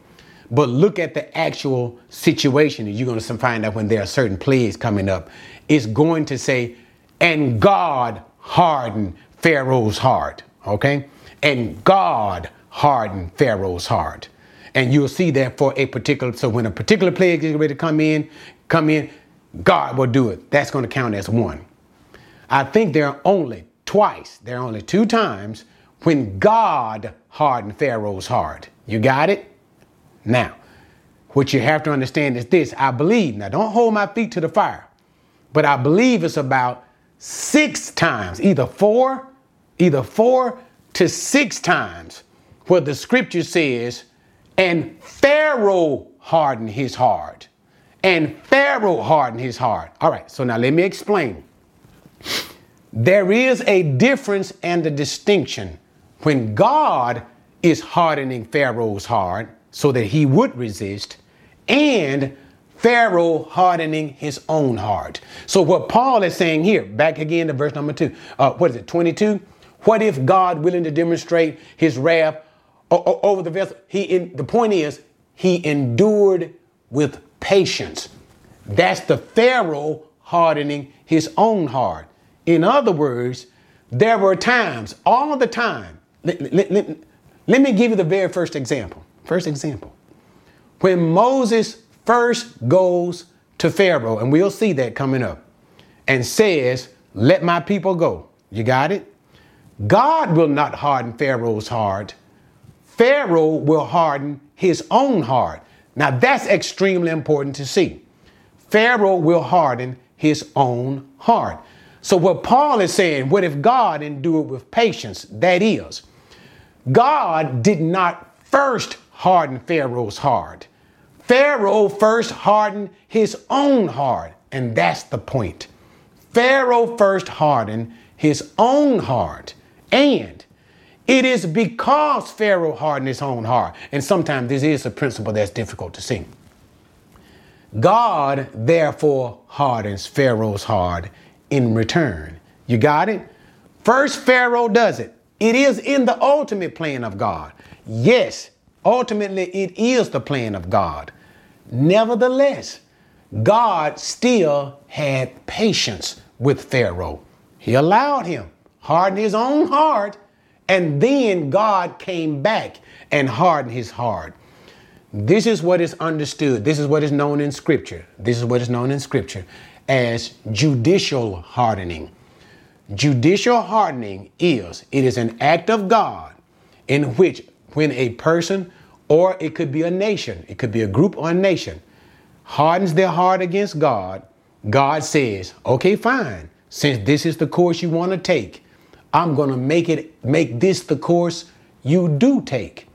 But look at the actual situation, and you're going to find out when there are certain plagues coming up. It's going to say, and God hardened Pharaoh's heart, okay? And God hardened Pharaoh's heart. And you'll see that for a particular, so when a particular plague is ready to come in, come in, God will do it. That's going to count as one. I think there are only twice, there are only two times when God hardened Pharaoh's heart. You got it? Now, what you have to understand is this. I believe, now don't hold my feet to the fire, but I believe it's about six times, either four, either four to six times where the scripture says, and Pharaoh hardened his heart. And Pharaoh hardened his heart. All right, so now let me explain. There is a difference and a distinction when God is hardening Pharaoh's heart so that he would resist, and Pharaoh hardening his own heart. So what Paul is saying here, back again to verse number two, uh, what is it, twenty-two? What if God willing to demonstrate his wrath over the vessel? He in, the point is, he endured with patience. That's the Pharaoh hardening his own heart. In other words, there were times, all the time. Let, let, let, let me give you the very first example. First example. When Moses first goes to Pharaoh, and we'll see that coming up, and says, let my people go. You got it? God will not harden Pharaoh's heart. Pharaoh will harden his own heart. Now, that's extremely important to see. Pharaoh will harden his own heart. So what Paul is saying, what if God endured with patience? That is, God did not first harden Pharaoh's heart. Pharaoh first hardened his own heart. And that's the point. Pharaoh first hardened his own heart. And it is because Pharaoh hardened his own heart. And sometimes this is a principle that's difficult to see. God, therefore, hardens Pharaoh's heart in return. You got it? First, Pharaoh does it. It is in the ultimate plan of God. Yes, ultimately, it is the plan of God. Nevertheless, God still had patience with Pharaoh. He allowed him, hardened his own heart, and then God came back and hardened his heart. This is what is understood. This is what is known in Scripture. This is what is known in Scripture as judicial hardening. Judicial hardening is, it is an act of God in which when a person, or it could be a nation, it could be a group or a nation, hardens their heart against God, God says, okay, fine. Since this is the course you want to take, I'm going to make it, make this the course you do take.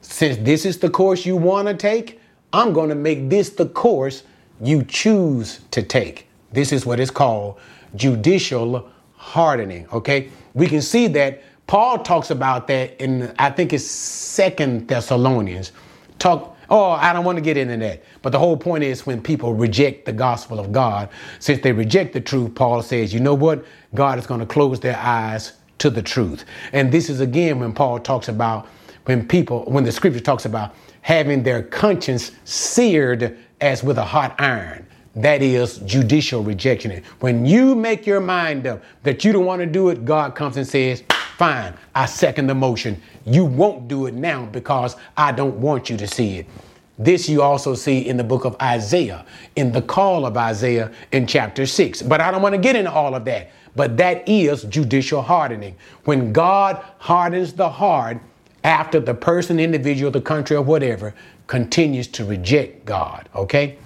Since this is the course you want to take, I'm going to make this the course you choose to take. This is what is called judicial hardening. Okay. We can see that Paul talks about that in, I think it's Second Thessalonians. Talk. Oh, I don't want to get into that. But the whole point is when people reject the gospel of God, since they reject the truth, Paul says, you know what? God is going to close their eyes to the truth. And this is again when Paul talks about when people, when the scripture talks about having their conscience seared as with a hot iron. That is judicial rejection. When you make your mind up that you don't want to do it, God comes and says, fine, I second the motion. You won't do it now because I don't want you to see it. This you also see in the book of Isaiah, in the call of Isaiah in chapter six. But I don't want to get into all of that. But that is judicial hardening. When God hardens the heart after the person, individual, the country or whatever continues to reject God. OK,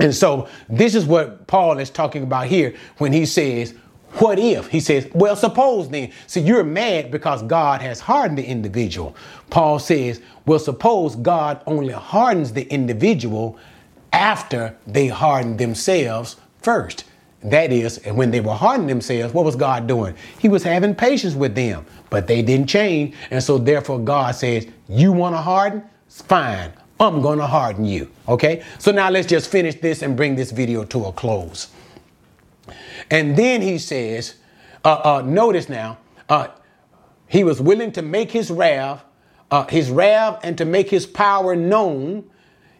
and so this is what Paul is talking about here when he says, what if? He says, well, suppose then. So you're mad because God has hardened the individual. Paul says, well, suppose God only hardens the individual after they harden themselves first. That is, and when they were hardening themselves, what was God doing? He was having patience with them, but they didn't change. And so therefore God says, you want to harden? Fine. I'm going to harden you. OK, so now let's just finish this and bring this video to a close. And then he says, uh, uh, notice now, uh, he was willing to make his wrath, uh, his wrath and to make his power known,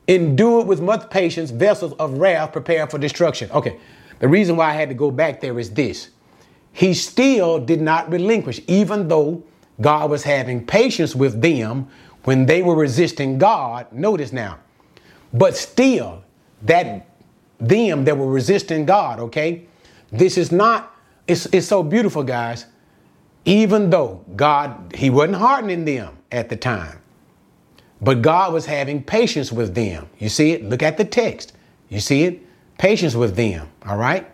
endure with much patience, vessels of wrath prepared for destruction. OK, the reason why I had to go back there is this. He still did not relinquish, even though God was having patience with them when they were resisting God. Notice now, but still that them that were resisting God. OK, this is not, it's, it's so beautiful, guys. Even though God, he wasn't hardening them at the time, but God was having patience with them. You see it? Look at the text. You see it? Patience with them. All right.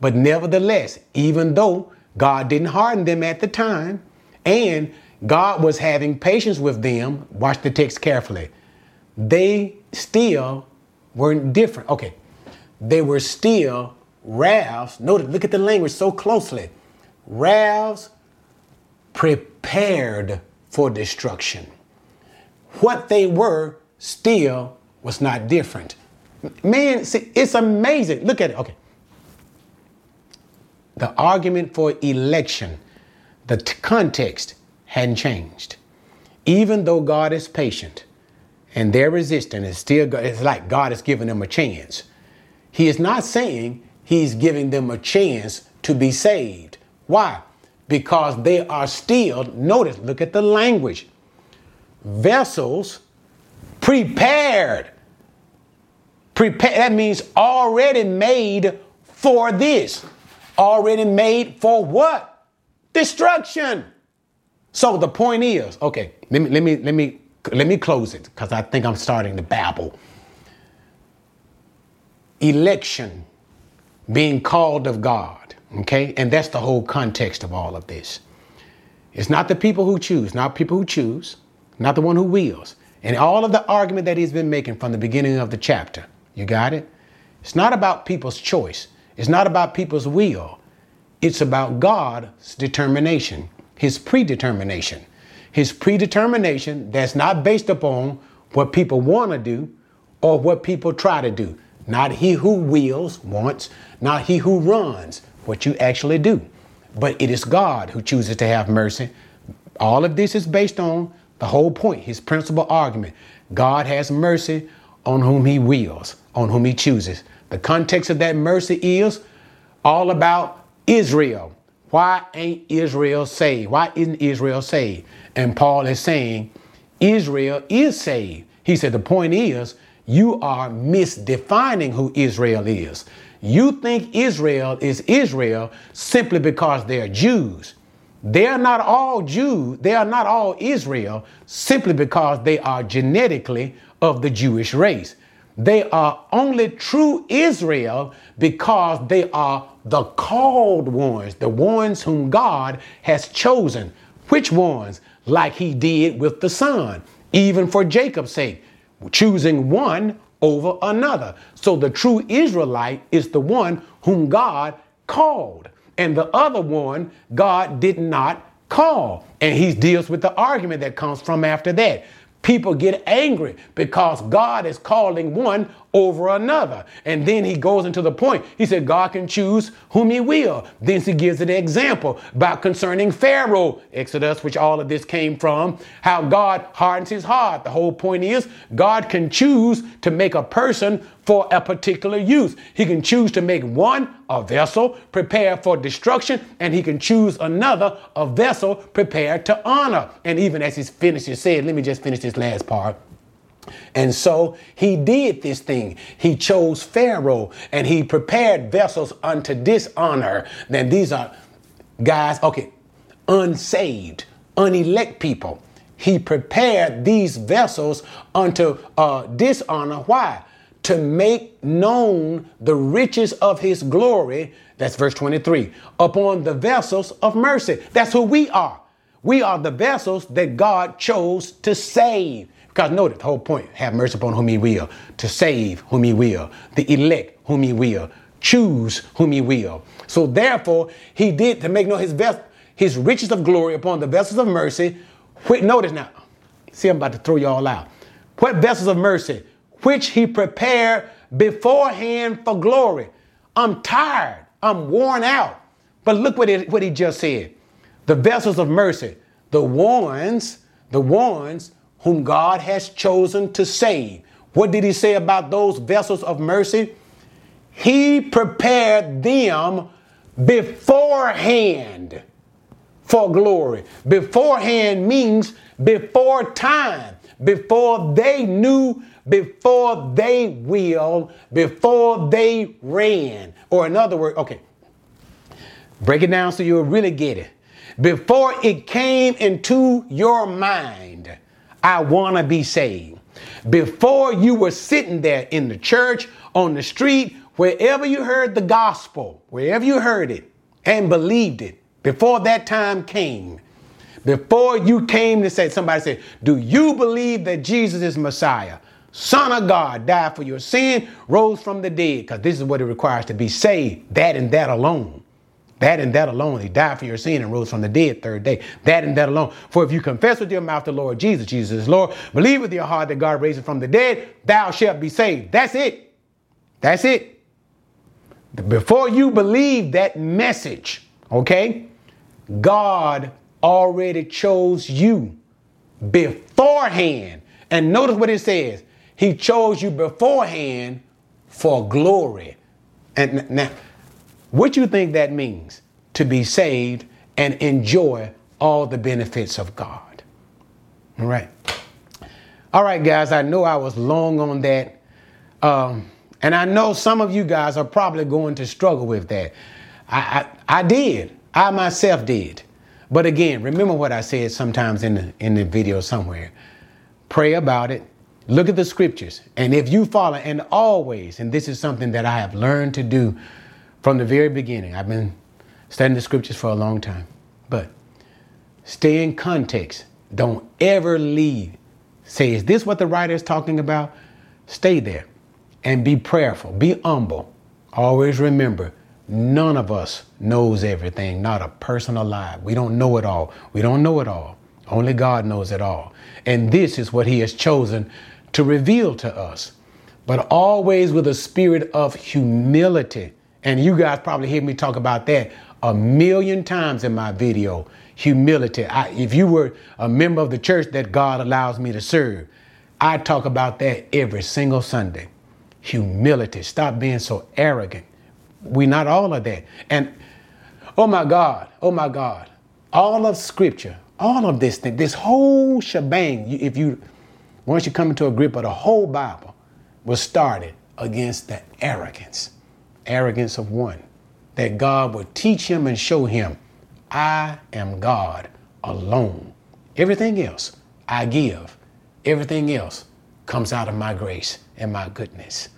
But nevertheless, even though God didn't harden them at the time and God was having patience with them, watch the text carefully. They still weren't different. OK, they were still wraths, notice, look at the language so closely. Wraths prepared for destruction. What they were still was not different. Man, see, it's amazing. Look at it. Okay. The argument for election, the t- context hadn't changed. Even though God is patient and they're resistant, it's still, it's like God is giving them a chance. He is not saying he's giving them a chance to be saved. Why? Because they are still, notice, look at the language, vessels prepared. Prepared. That means already made for this. Already made for what? Destruction. So the point is, okay, let me, let me, let me, let me close it because I think I'm starting to babble. Election. Being called of God. OK, and that's the whole context of all of this. It's not the people who choose, not people who choose, not the one who wills. And all of the argument that he's been making from the beginning of the chapter. You got it? It's not about people's choice. It's not about people's will. It's about God's determination, his predetermination, his predetermination that's not based upon what people want to do or what people try to do. Not he who wills, wants, not he who runs, what you actually do. But it is God who chooses to have mercy. All of this is based on the whole point, his principal argument. God has mercy on whom he wills, on whom he chooses. The context of that mercy is all about Israel. Why ain't Israel saved? Why isn't Israel saved? And Paul is saying Israel is saved. He said the point is, you are misdefining who Israel is. You think Israel is Israel simply because they're Jews. They are not all Jews. They are not all Israel simply because they are genetically of the Jewish race. They are only true Israel because they are the called ones, the ones whom God has chosen. Which ones? Like he did with the son, even for Jacob's sake, choosing one over another. So the true Israelite is the one whom God called, and the other one God did not call. And he deals with the argument that comes from after that. People get angry because God is calling one over another. And then he goes into the point. He said, God can choose whom he will. Then he gives an example about concerning Pharaoh, Exodus, which all of this came from, how God hardens his heart. The whole point is God can choose to make a person for a particular use. He can choose to make one a vessel prepared for destruction, and he can choose another a vessel prepared to honor. And even as he's finished, he said, let me just finish this last part. And so he did this thing. He chose Pharaoh, and he prepared vessels unto dishonor. Then these are guys, okay, unsaved, unelect people. He prepared these vessels unto uh, dishonor. Why? To make known the riches of his glory. That's verse twenty-three. Upon the vessels of mercy. That's who we are. We are the vessels that God chose to save. Because notice the whole point, have mercy upon whom he will, to save whom he will, the elect whom he will, choose whom he will. So therefore, he did to make known his ves- his riches of glory upon the vessels of mercy. Wait, notice now, see, I'm about to throw y'all out. What vessels of mercy? Which he prepared beforehand for glory. I'm tired. I'm worn out. But look what it, what he just said. The vessels of mercy, the ones, the ones whom God has chosen to save. What did he say about those vessels of mercy? He prepared them beforehand for glory. Beforehand means before time, before they knew, before they will, before they ran. Or in other words, okay, break it down so you'll really get it. Before it came into your mind, I want to be saved. Before you were sitting there in the church, on the street, wherever you heard the gospel, wherever you heard it and believed it, before that time came, before you came to say, somebody said, do you believe that Jesus is Messiah? Son of God, died for your sin, rose from the dead, because this is what it requires to be saved. That and that alone. That and that alone. He died for your sin and rose from the dead third day. That and that alone. For if you confess with your mouth the Lord Jesus, Jesus is Lord, believe with your heart that God raised him from the dead, thou shalt be saved. That's it. That's it. Before you believe that message, okay, God already chose you beforehand. And notice what it says. He chose you beforehand for glory. And now, what you think that means? To be saved and enjoy all the benefits of God. All right. All right, guys, I know I was long on that. Um, and I know some of you guys are probably going to struggle with that. I, I, I did. I myself did. But again, remember what I said sometimes in the, in the video somewhere. Pray about it. Look at the scriptures. And if you follow, and always, and this is something that I have learned to do from the very beginning. I've been studying the scriptures for a long time. But stay in context. Don't ever leave. Say, is this what the writer is talking about? Stay there and be prayerful. Be humble. Always remember, none of us knows everything. Not a person alive. We don't know it all. We don't know it all. Only God knows it all. And this is what he has chosen to reveal to us, but always with a spirit of humility. And you guys probably hear me talk about that a million times in my video. Humility. I, if you were a member of the church that God allows me to serve, I talk about that every single Sunday. Humility. Stop being so arrogant. We're not all of that. And oh my God, oh my God, all of scripture, all of this thing, this whole shebang, if you, once you come into a grip of the whole Bible, was started against the arrogance, arrogance of one, that God would teach him and show him, I am God alone. Everything else I give, everything else comes out of my grace and my goodness.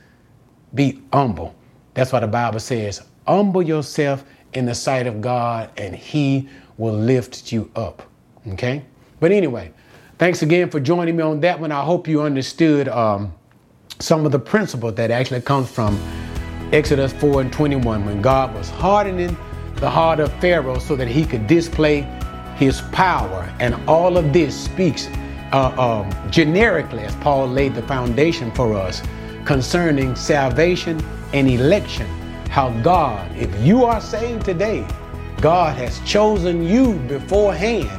Be humble. That's why the Bible says, humble yourself in the sight of God and he will lift you up. Okay. But anyway, thanks again for joining me on that one. I hope you understood um, some of the principle that actually comes from Exodus four and twenty-one, when God was hardening the heart of Pharaoh so that he could display his power. And all of this speaks uh, um, generically, as Paul laid the foundation for us concerning salvation and election. How God, if you are saved today, God has chosen you beforehand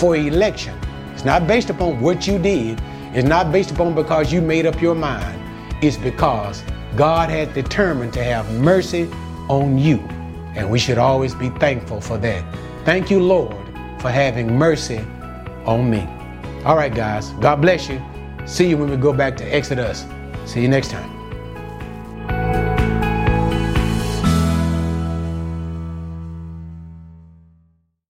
for election. It's not based upon what you did. It's not based upon because you made up your mind. It's because God had determined to have mercy on you. And we should always be thankful for that. Thank you, Lord, for having mercy on me. All right, guys. God bless you. See you when we go back to Exodus. See you next time.